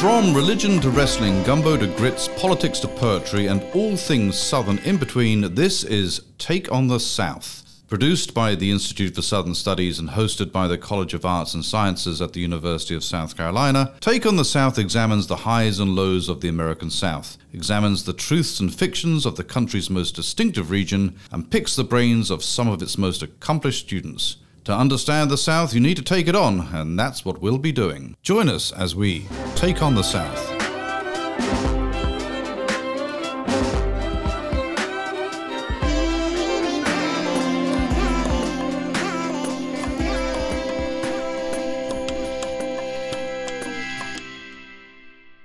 From religion to wrestling, gumbo to grits, politics to poetry, and all things Southern in between, this is Take on the South, produced by the Institute for Southern Studies and hosted by the College of Arts and Sciences at the University of South Carolina. Take on the South examines the highs and lows of the American South, examines the truths and fictions of the country's most distinctive region, and picks the brains of some of its most accomplished students. To understand the South, you need to take it on, and that's what we'll be doing. Join us as we take on the South.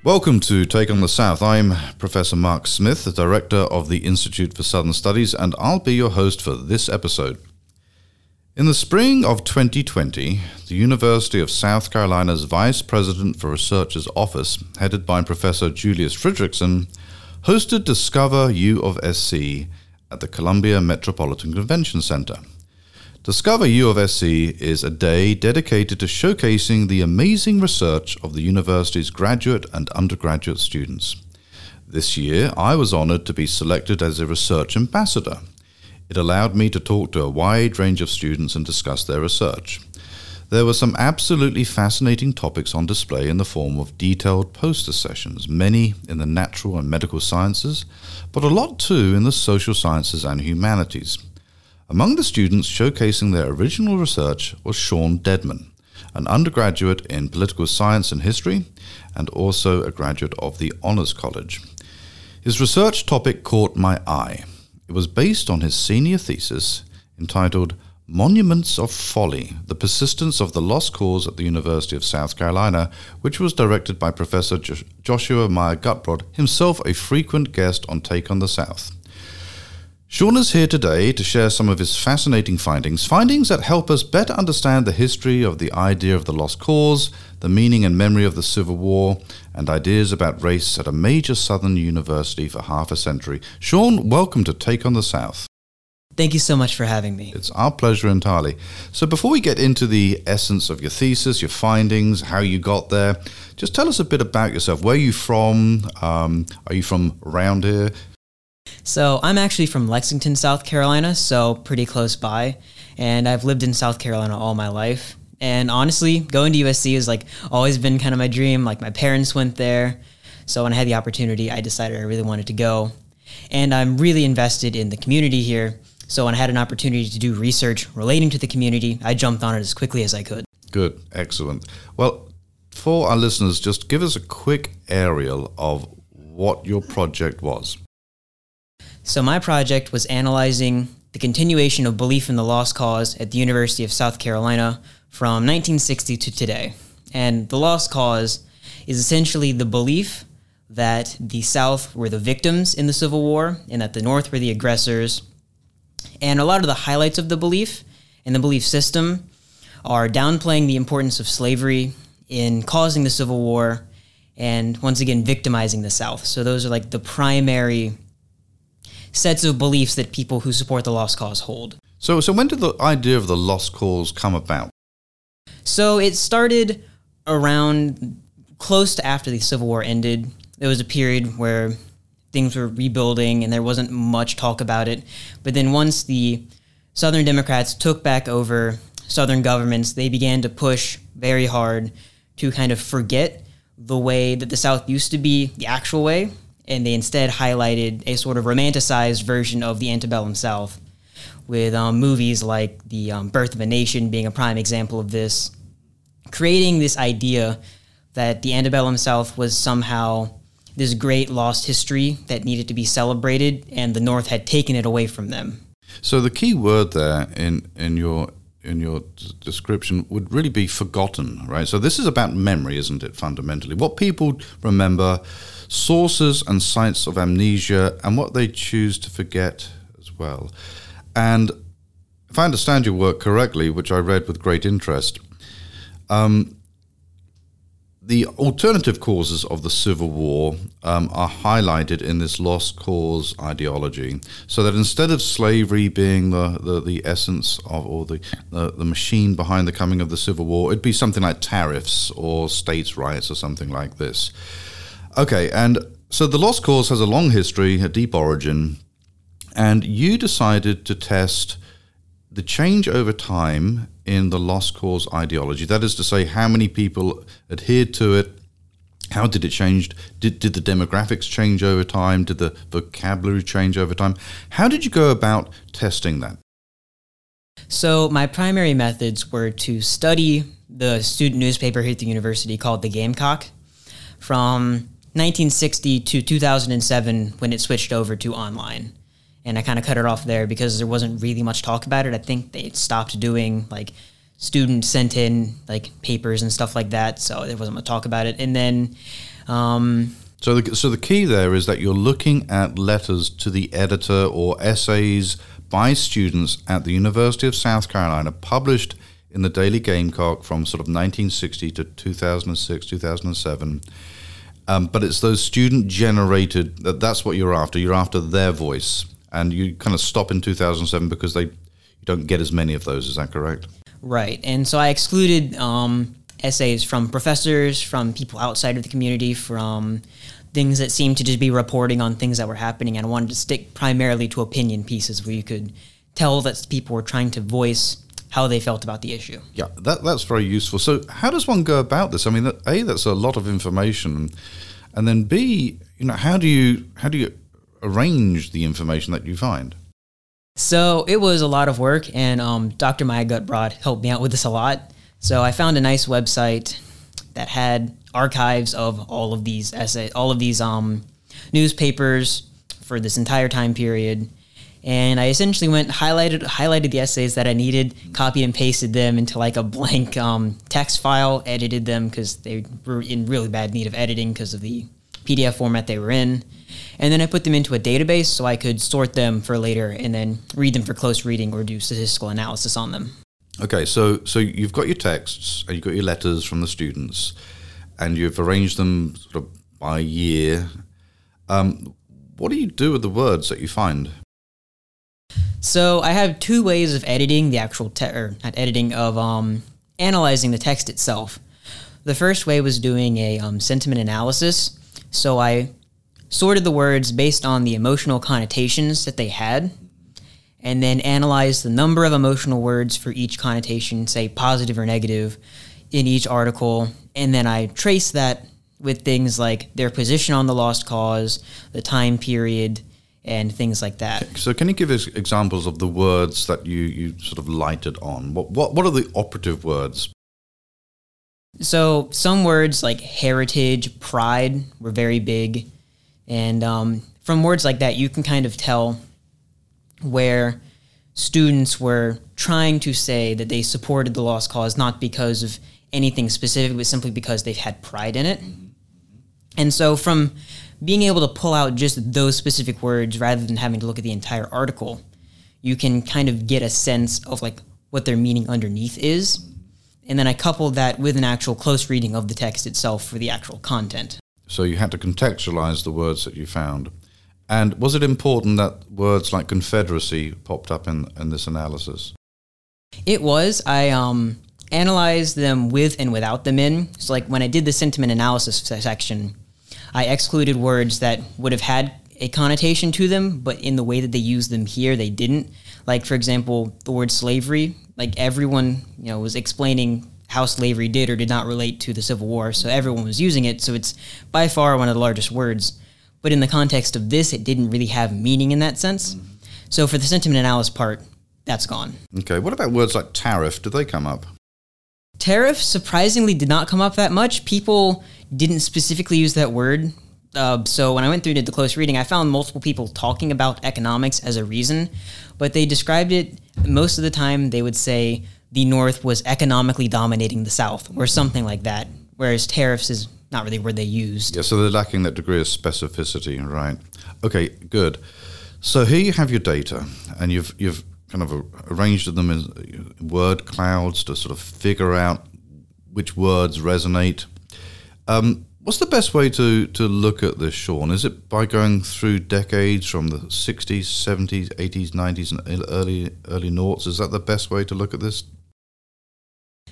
Welcome to Take on the South. I'm Professor Mark Smith, the Director of the Institute for Southern Studies, and I'll be your host for this episode. In the spring of 2020, the University of South Carolina's Vice President for Research's Office, headed by Professor Julius Friedrichsen, hosted Discover U of SC at the Columbia Metropolitan Convention Center. Discover U of SC is a day dedicated to showcasing the amazing research of the university's graduate and undergraduate students. This year, I was honored to be selected as a research ambassador. It allowed me to talk to a wide range of students and discuss their research. There were some absolutely fascinating topics on display in the form of detailed poster sessions, many in the natural and medical sciences, but a lot too in the social sciences and humanities. Among the students showcasing their original research was Sean Dedman, an undergraduate in political science and history, and also a graduate of the Honors College. His research topic caught my eye. It was based on his senior thesis entitled Monuments of Folly, The Persistence of the Lost Cause at the University of South Carolina, which was directed by Professor Joshua Meyer Gutbrod, himself a frequent guest on Take on the South. Sean is here today to share some of his fascinating findings that help us better understand the history of the idea of the lost cause, the meaning and memory of the Civil War, and ideas about race at a major Southern university for half a century. Sean, welcome to Take on the South. Thank you so much for having me. It's our pleasure entirely. So before we get into the essence of your thesis, your findings, how you got there, just tell us a bit about yourself. Where are you from? Are you from around here? So I'm actually from Lexington, South Carolina, so pretty close by, and I've lived in South Carolina all my life. And honestly, going to USC has always been kind of my dream. My parents went there, so when I had the opportunity, I decided I really wanted to go. And I'm really invested in the community here, so when I had an opportunity to do research relating to the community, I jumped on it as quickly as I could. Good, excellent. Well, for our listeners, just give us a quick aerial of what your project was. So my project was analyzing the continuation of belief in the lost cause at the University of South Carolina from 1960 to today. And the lost cause is essentially the belief that the South were the victims in the Civil War and that the North were the aggressors. And a lot of the highlights of the belief and the belief system are downplaying the importance of slavery in causing the Civil War and, once again, victimizing the South. So those are the primary sets of beliefs that people who support the lost cause hold. So when did the idea of the lost cause come about? So it started around close to after the Civil War ended. There was a period where things were rebuilding and there wasn't much talk about it. But then once the Southern Democrats took back over Southern governments, they began to push very hard to kind of forget the way that the South used to be the actual way, and they instead highlighted a sort of romanticized version of the antebellum South with movies like the Birth of a Nation being a prime example of this, creating this idea that the antebellum South was somehow this great lost history that needed to be celebrated, and the North had taken it away from them. So the key word there in your description would really be forgotten, right? So this is about memory, isn't it, fundamentally? What people remember, sources and sites of amnesia, and what they choose to forget as well. And if I understand your work correctly, which I read with great interest, The alternative causes of the Civil War are highlighted in this lost cause ideology, so that instead of slavery being the essence of, or the machine behind the coming of the Civil War, it'd be something like tariffs or states' rights or something like this. Okay, and so the lost cause has a long history, a deep origin, and you decided to test the change over time in the lost cause ideology. That is to say, how many people adhered to it? How did it change? Did the demographics change over time? Did the vocabulary change over time? How did you go about testing that? So my primary methods were to study the student newspaper here at the university called the Gamecock from 1960 to 2007 when it switched over to online. And I kind of cut it off there because there wasn't really much talk about it. I think they stopped doing, like, students sent in, like, papers and stuff like that. So there wasn't much talk about it. And then... So the key there is that you're looking at letters to the editor or essays by students at the University of South Carolina published in the Daily Gamecock from sort of 1960 to 2006, 2007. But it's those student-generated... That's what you're after. You're after their voice. And you kind of stop in 2007 because you don't get as many of those. Is that correct? Right. And so I excluded essays from professors, from people outside of the community, from things that seemed to just be reporting on things that were happening. And I wanted to stick primarily to opinion pieces where you could tell that people were trying to voice how they felt about the issue. Yeah, that's very useful. So how does one go about this? I mean, A, that's a lot of information. And then B, you know, how do you arrange the information that you find? So it was a lot of work, and Dr. Maya Gutbrod helped me out with this a lot. So I found a nice website that had archives of all of these essays, all of these newspapers for this entire time period. And I essentially went highlighted the essays that I needed, copied and pasted them into like a blank text file, edited them because they were in really bad need of editing because of the PDF format they were in. And then I put them into a database so I could sort them for later and then read them for close reading or do statistical analysis on them. Okay, so you've got your texts and you've got your letters from the students and you've arranged them sort of by year. What do you do with the words that you find? So I have two ways of editing the actual analyzing the text itself. The first way was doing a sentiment analysis. So I sorted the words based on the emotional connotations that they had, and then analyzed the number of emotional words for each connotation, say positive or negative, in each article. And then I traced that with things like their position on the lost cause, the time period, and things like that. So can you give us examples of the words that you sort of lighted on? What are the operative words? So some words like heritage, pride were very big. And from words like that, you can kind of tell where students were trying to say that they supported the lost cause, not because of anything specific, but simply because they've had pride in it. And so from being able to pull out just those specific words rather than having to look at the entire article, you can kind of get a sense of like what their meaning underneath is. And then I coupled that with an actual close reading of the text itself for the actual content. So you had to contextualize the words that you found. And was it important that words like Confederacy popped up in this analysis? It was. I analyzed them with and without them in. So like when I did the sentiment analysis section, I excluded words that would have had a connotation to them, but in the way that they used them here, they didn't. Like, for example, the word slavery, like everyone, you know, was explaining how slavery did or did not relate to the Civil War, so everyone was using it, so it's by far one of the largest words. But in the context of this, it didn't really have meaning in that sense. So for the sentiment analysis part, that's gone. Okay, what about words like tariff? Did they come up? Tariff surprisingly did not come up that much. People didn't specifically use that word. So when I went through and did the close reading, I found multiple people talking about economics as a reason, but they described it most of the time. They would say the North was economically dominating the South or something like that, whereas tariffs is not really where they used. Yeah, so they're lacking that degree of specificity, right? Okay, good. So here you have your data, and you've kind of arranged them in word clouds to sort of figure out which words resonate. What's the best way to look at this, Sean? Is it by going through decades from the 60s, 70s, 80s, 90s, and early noughts? Is that the best way to look at this?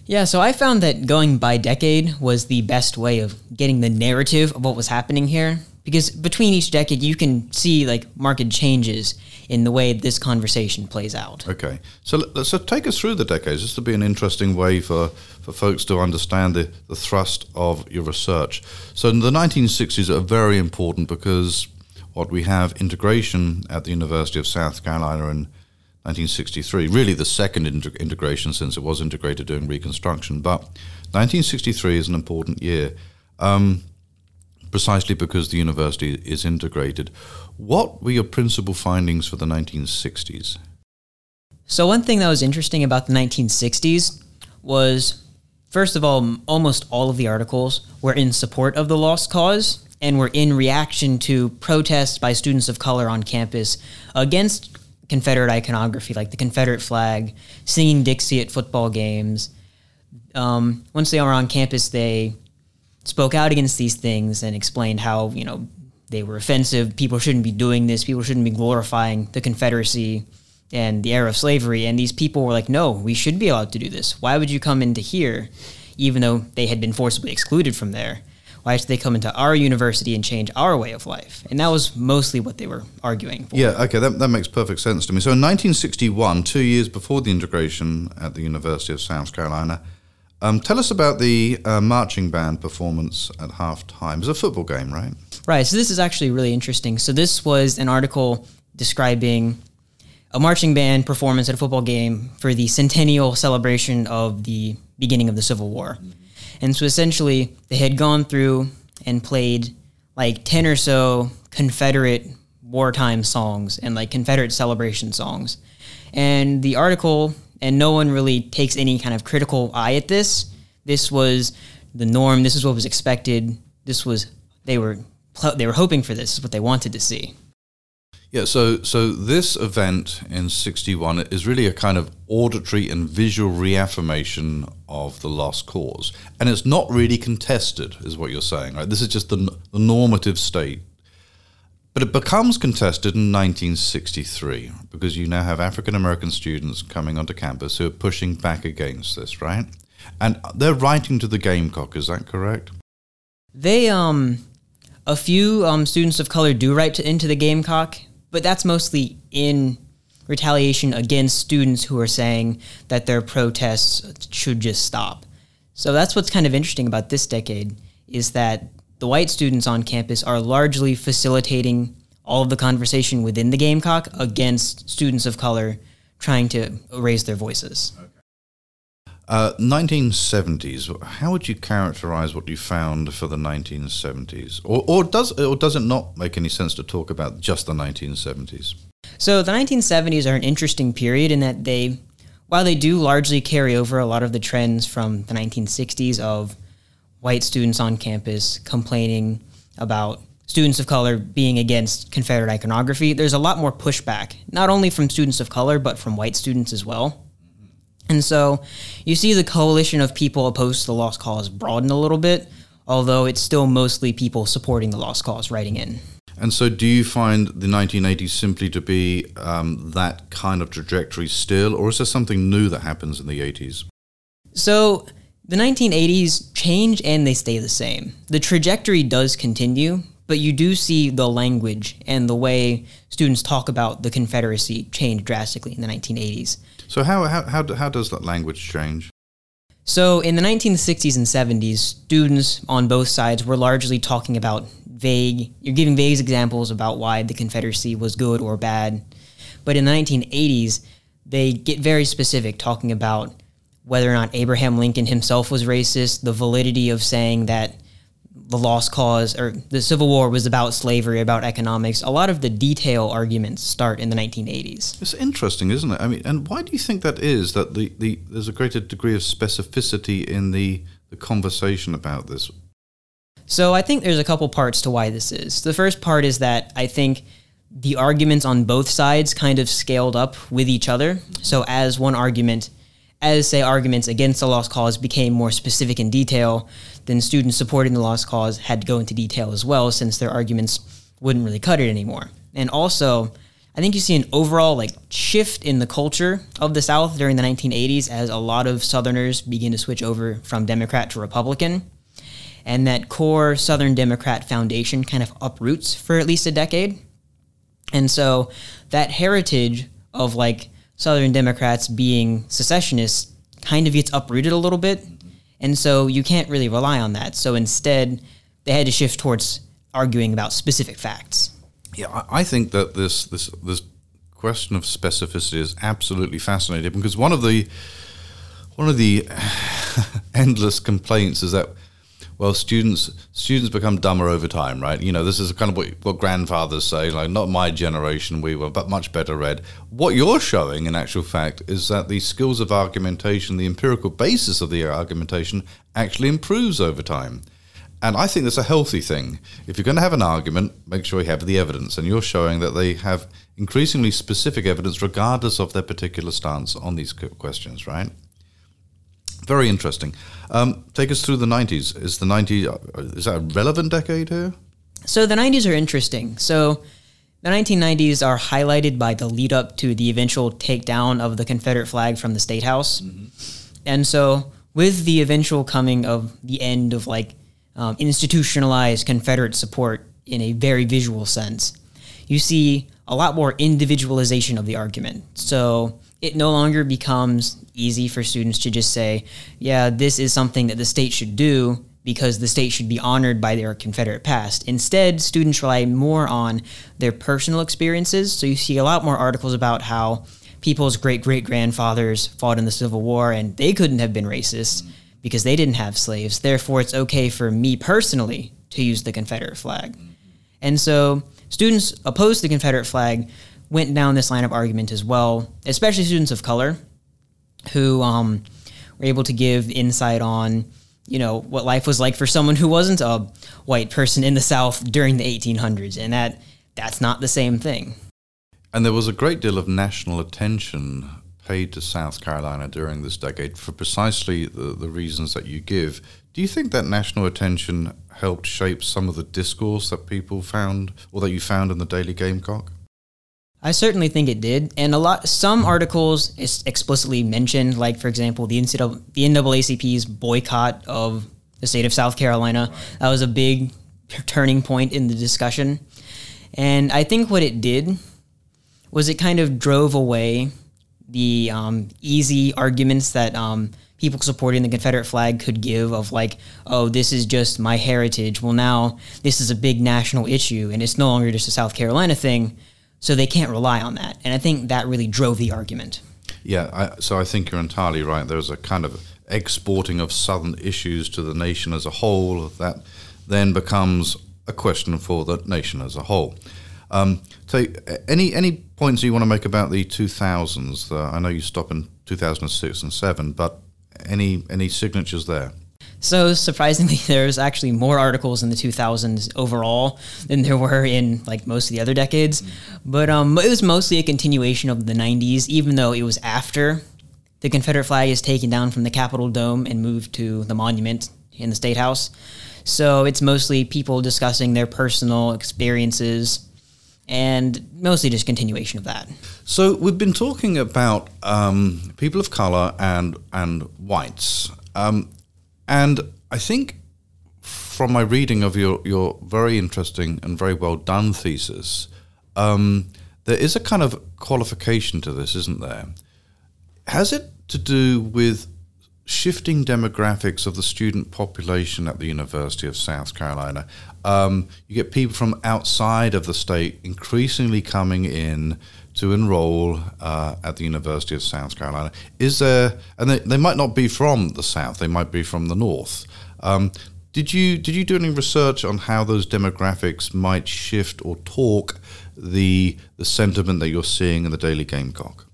Yeah, so I found that going by decade was the best way of getting the narrative of what was happening here, because between each decade you can see like marked changes in the way this conversation plays out. Okay, so take us through the decades. This would be an interesting way for folks to understand the thrust of your research. So the 1960s are very important because what we have integration at the University of South Carolina in 1963, really the second integration since it was integrated during Reconstruction, but 1963 is an important year, precisely because the university is integrated. What were your principal findings for the 1960s? So one thing that was interesting about the 1960s was, first of all, almost all of the articles were in support of the Lost Cause and were in reaction to protests by students of color on campus against Confederate iconography, like the Confederate flag, singing Dixie at football games. Once they were on campus, they spoke out against these things and explained how, you know, they were offensive. People shouldn't be doing this. People shouldn't be glorifying the Confederacy and the era of slavery. And these people were like, no, we should be allowed to do this. Why would you come into here, even though they had been forcibly excluded from there? Why should they come into our university and change our way of life? And that was mostly what they were arguing for. Yeah, okay, that makes perfect sense to me. So in 1961, 2 years before the integration at the University of South Carolina, tell us about the marching band performance at halftime. It was a football game, right? Right, so this is actually really interesting. So this was an article describing a marching band performance at a football game for the centennial celebration of the beginning of the Civil War. Mm-hmm. And so essentially, they had gone through and played like 10 or so Confederate wartime songs and like Confederate celebration songs. And the article, and no one really takes any kind of critical eye at this. This was the norm. This is what was expected. This was, they were hoping for this. This is what they wanted to see. Yeah, so this event in 61 is really a kind of auditory and visual reaffirmation of the Lost Cause. And it's not really contested, is what you're saying, right? This is just the normative state. But it becomes contested in 1963 because you now have African-American students coming onto campus who are pushing back against this, right? And they're writing to the Gamecock, is that correct? They, a few students of color do write into the Gamecock, but that's mostly in retaliation against students who are saying that their protests should just stop. So that's what's kind of interesting about this decade, is that the white students on campus are largely facilitating all of the conversation within the Gamecock against students of color trying to raise their voices. Okay. 1970s, how would you characterize what you found for the 1970s? Or does it not make any sense to talk about just the 1970s? So the 1970s are an interesting period in that they, while they do largely carry over a lot of the trends from the 1960s of white students on campus complaining about students of color being against Confederate iconography, there's a lot more pushback, not only from students of color, but from white students as well. And so you see the coalition of people opposed to the Lost Cause broaden a little bit, although it's still mostly people supporting the Lost Cause writing in. And so do you find the 1980s simply to be that kind of trajectory still, or is there something new that happens in the 80s? So the 1980s change and they stay the same. The trajectory does continue, but you do see the language and the way students talk about the Confederacy change drastically in the 1980s. So how does that language change? So in the 1960s and 70s, students on both sides were largely talking about giving vague examples about why the Confederacy was good or bad. But in the 1980s, they get very specific, talking about whether or not Abraham Lincoln himself was racist, the validity of saying that the Lost Cause or the Civil War was about slavery, about economics. A lot of the detail arguments start in the 1980s. It's interesting, isn't it? I mean, and why do you think that is, that there's a greater degree of specificity in the conversation about this? So I think there's a couple parts to why this is. The first part is that I think the arguments on both sides kind of scaled up with each other. So as one argument as, say, arguments against the lost cause became more specific in detail, then students supporting the lost cause had to go into detail as well, since their arguments wouldn't really cut it anymore. And also, I think you see an overall shift in the culture of the South during the 1980s as a lot of Southerners begin to switch over from Democrat to Republican. And that core Southern Democrat foundation kind of uproots for at least a decade. And so that heritage of Southern Democrats being secessionists kind of gets uprooted a little bit. And so you can't really rely on that. So instead, they had to shift towards arguing about specific facts. Yeah, I think that this question of specificity is absolutely fascinating, because one of the endless complaints is that, well, students become dumber over time, right? You know, this is kind of what grandfathers say, not my generation, we were, but much better read. What you're showing, in actual fact, is that the skills of argumentation, the empirical basis of the argumentation, actually improves over time. And I think that's a healthy thing. If you're going to have an argument, make sure you have the evidence. And you're showing that they have increasingly specific evidence regardless of their particular stance on these questions, right? Very interesting. Take us through the 90s. Is that a relevant decade here? So the 90s are interesting. So the 1990s are highlighted by the lead up to the eventual takedown of the Confederate flag from the State House. Mm-hmm. And so with the eventual coming of the end of institutionalized Confederate support in a very visual sense, you see a lot more individualization of the argument. So it no longer becomes easy for students to just say, yeah, this is something that the state should do because the state should be honored by their Confederate past. Instead, students rely more on their personal experiences. So you see a lot more articles about how people's great-great-grandfathers fought in the Civil War and they couldn't have been racist because they didn't have slaves. Therefore, it's okay for me personally to use the Confederate flag. And so students opposed to the Confederate flag went down this line of argument as well, especially students of color who were able to give insight on, what life was like for someone who wasn't a white person in the South during the 1800s, and that's not the same thing. And there was a great deal of national attention paid to South Carolina during this decade for precisely the reasons that you give. Do you think that national attention helped shape some of the discourse that people found, or that you found in the Daily Gamecock? I certainly think it did, and some articles explicitly mentioned, for example, the NAACP's boycott of the state of South Carolina. Right. That was a big turning point in the discussion, and I think what it did was it kind of drove away the easy arguments that people supporting the Confederate flag could give of oh, this is just my heritage. Well, now this is a big national issue, and it's no longer just a South Carolina thing. So they can't rely on that. And I think that really drove the argument. Yeah, so I think you're entirely right. There's a kind of exporting of Southern issues to the nation as a whole that then becomes a question for the nation as a whole. So any points you want to make about the 2000s? I know you stopped in 2006 and 7, but any signatures there? So surprisingly, there's actually more articles in the 2000s overall than there were in most of the other decades. Mm-hmm. But it was mostly a continuation of the 90s, even though it was after the Confederate flag is taken down from the Capitol Dome and moved to the monument in the State House. So it's mostly people discussing their personal experiences and mostly just continuation of that. So we've been talking about people of color and whites. And I think from my reading of your very interesting and very well done thesis, there is a kind of qualification to this, isn't there? Has it to do with shifting demographics of the student population at the University of South Carolina? You get people from outside of the state increasingly coming in to enroll at the University of South Carolina. And they might not be from the South, they might be from the North. Did you do any research on how those demographics might shift or talk the sentiment that you're seeing in the Daily Gamecock?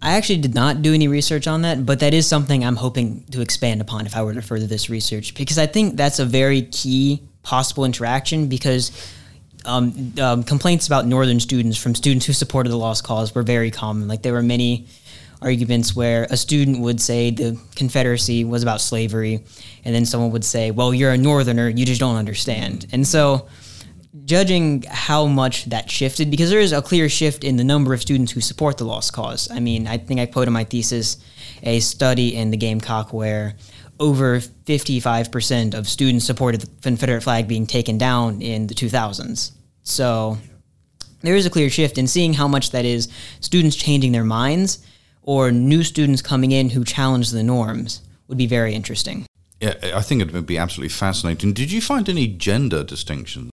I actually did not do any research on that, but that is something I'm hoping to expand upon if I were to further this research, because I think that's a very key possible interaction, because complaints about Northern students from students who supported the Lost Cause were very common. There were many arguments where a student would say the Confederacy was about slavery, and then someone would say, well, you're a Northerner, you just don't understand. And so judging how much that shifted, because there is a clear shift in the number of students who support the lost cause. I mean, I think I quoted in my thesis a study in the Gamecock where over 55% of students supported the Confederate flag being taken down in the 2000s. So there is a clear shift in seeing how much that is students changing their minds or new students coming in who challenge the norms would be very interesting. Yeah, I think it would be absolutely fascinating. Did you find any gender distinctions?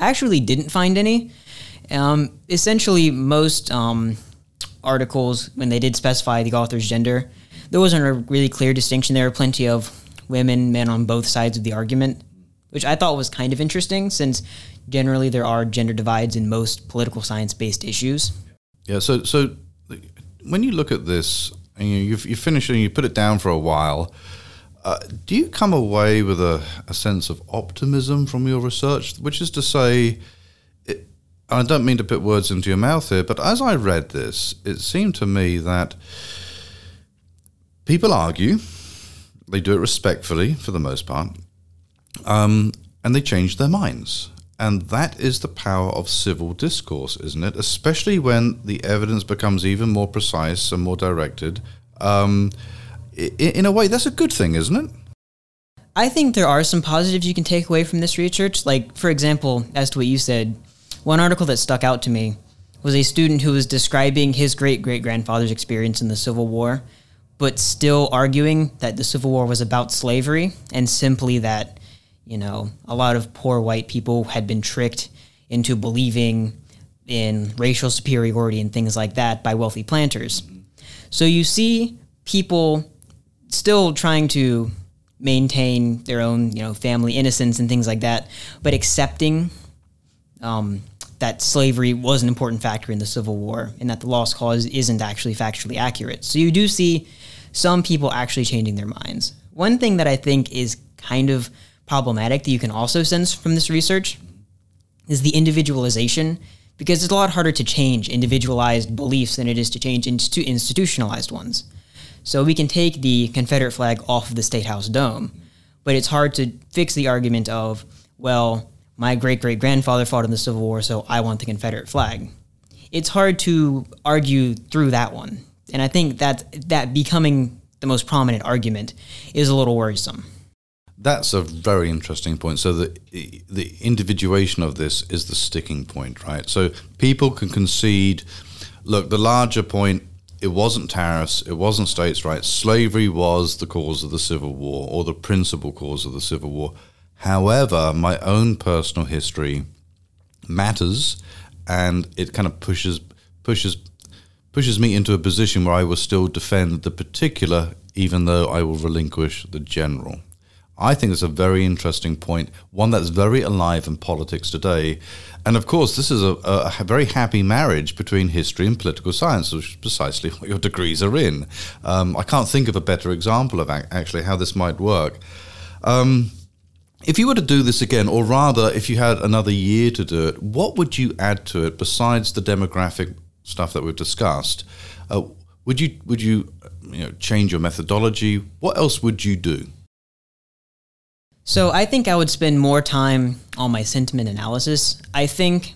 I actually didn't find any. Essentially, most articles, when they did specify the author's gender, there wasn't a really clear distinction. There were plenty of women, men on both sides of the argument, which I thought was kind of interesting since generally there are gender divides in most political science-based issues. Yeah, so when you look at this, and you finish it and you put it down for a while, do you come away with a sense of optimism from your research? Which is to say, I don't mean to put words into your mouth here, but as I read this, it seemed to me that people argue, they do it respectfully for the most part, and they change their minds. And that is the power of civil discourse, isn't it? Especially when the evidence becomes even more precise and more directed. In a way, that's a good thing, isn't it? I think there are some positives you can take away from this research. Like, for example, as to what you said, one article that stuck out to me was a student who was describing his great-great-grandfather's experience in the Civil War, but still arguing that the Civil War was about slavery and simply that, you know, a lot of poor white people had been tricked into believing in racial superiority and things like that by wealthy planters. So you see people still trying to maintain their own, you know, family innocence and things like that, but accepting that slavery was an important factor in the Civil War and that the lost cause isn't actually factually accurate. So you do see some people actually changing their minds. One thing that I think is kind of problematic that you can also sense from this research is the individualization, because it's a lot harder to change individualized beliefs than it is to change institutionalized ones. So we can take the Confederate flag off of the State House dome, but it's hard to fix the argument of, well, my great-great-grandfather fought in the Civil War, so I want the Confederate flag. It's hard to argue through that one, and I think that becoming the most prominent argument is a little worrisome. That's a very interesting point. So the individuation of this is the sticking point, right? So people can concede, look, the larger point, it wasn't tariffs, it wasn't states' rights. Slavery was the cause of the Civil War, or the principal cause of the Civil War. However, my own personal history matters, and it kind of pushes me into a position where I will still defend the particular, even though I will relinquish the general. I think it's a very interesting point, one that's very alive in politics today. And of course, this is a very happy marriage between history and political science, which is precisely what your degrees are in. I can't think of a better example of actually how this might work. If you were to do this again, or rather, if you had another year to do it, what would you add to it besides the demographic stuff that we've discussed? Would you change your methodology? What else would you do? So I think I would spend more time on my sentiment analysis. I think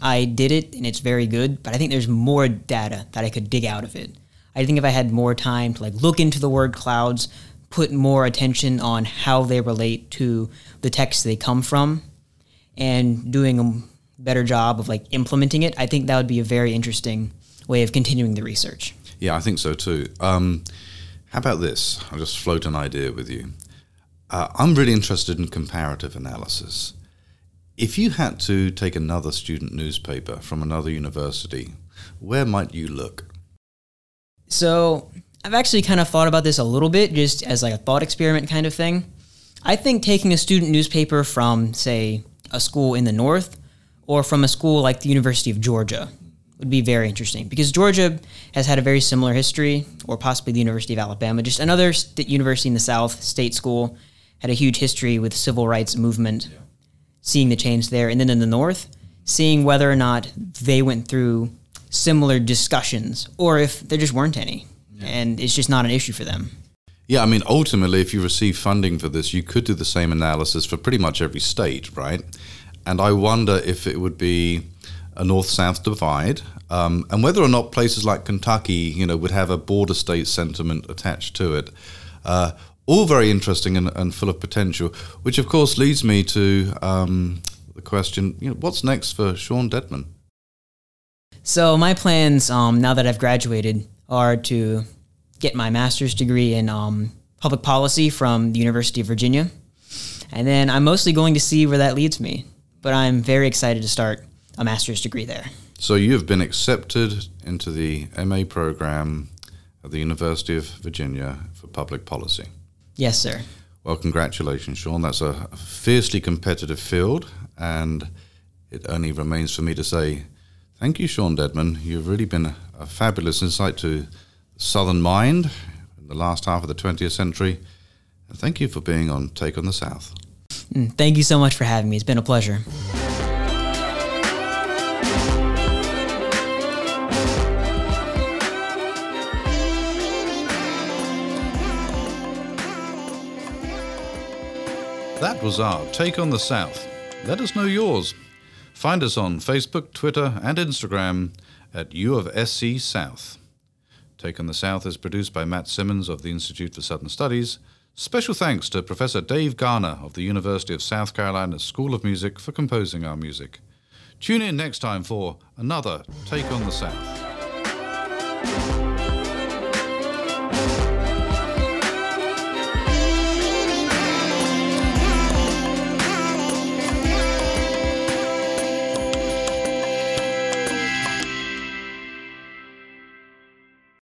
I did it, and it's very good, but I think there's more data that I could dig out of it. I think if I had more time to look into the word clouds, put more attention on how they relate to the text they come from, and doing a better job of implementing it, I think that would be a very interesting way of continuing the research. Yeah, I think so too. How about this? I'll just float an idea with you. I'm really interested in comparative analysis. If you had to take another student newspaper from another university, where might you look? So I've actually kind of thought about this a little bit, just as a thought experiment kind of thing. I think taking a student newspaper from, say, a school in the North or from a school like the University of Georgia would be very interesting, because Georgia has had a very similar history, or possibly the University of Alabama, just another university in the South, state school, had a huge history with civil rights movement, yeah. Seeing the change there. And then in the North, seeing whether or not they went through similar discussions, or if there just weren't any, and it's just not an issue for them. Yeah, I mean, ultimately, if you receive funding for this, you could do the same analysis for pretty much every state, right? And I wonder if it would be a north-south divide, and whether or not places like Kentucky, you know, would have a border state sentiment attached to it. All very interesting and full of potential, which, of course, leads me to the question, you know, what's next for Sean Dedman? So my plans, now that I've graduated, are to get my master's degree in public policy from the University of Virginia. And then I'm mostly going to see where that leads me. But I'm very excited to start a master's degree there. So you have been accepted into the MA program at the University of Virginia for public policy. Yes, sir. Well, congratulations, Sean. That's a fiercely competitive field, and it only remains for me to say thank you, Sean Dedman. You've really been a fabulous insight to the Southern mind in the last half of the 20th century, and thank you for being on Take on the South. Thank you so much for having me. It's been a pleasure. That was our Take on the South. Let us know yours. Find us on Facebook, Twitter, and Instagram at U of SC South. Take on the South is produced by Matt Simmons of the Institute for Southern Studies. Special thanks to Professor Dave Garner of the University of South Carolina School of Music for composing our music. Tune in next time for another Take on the South.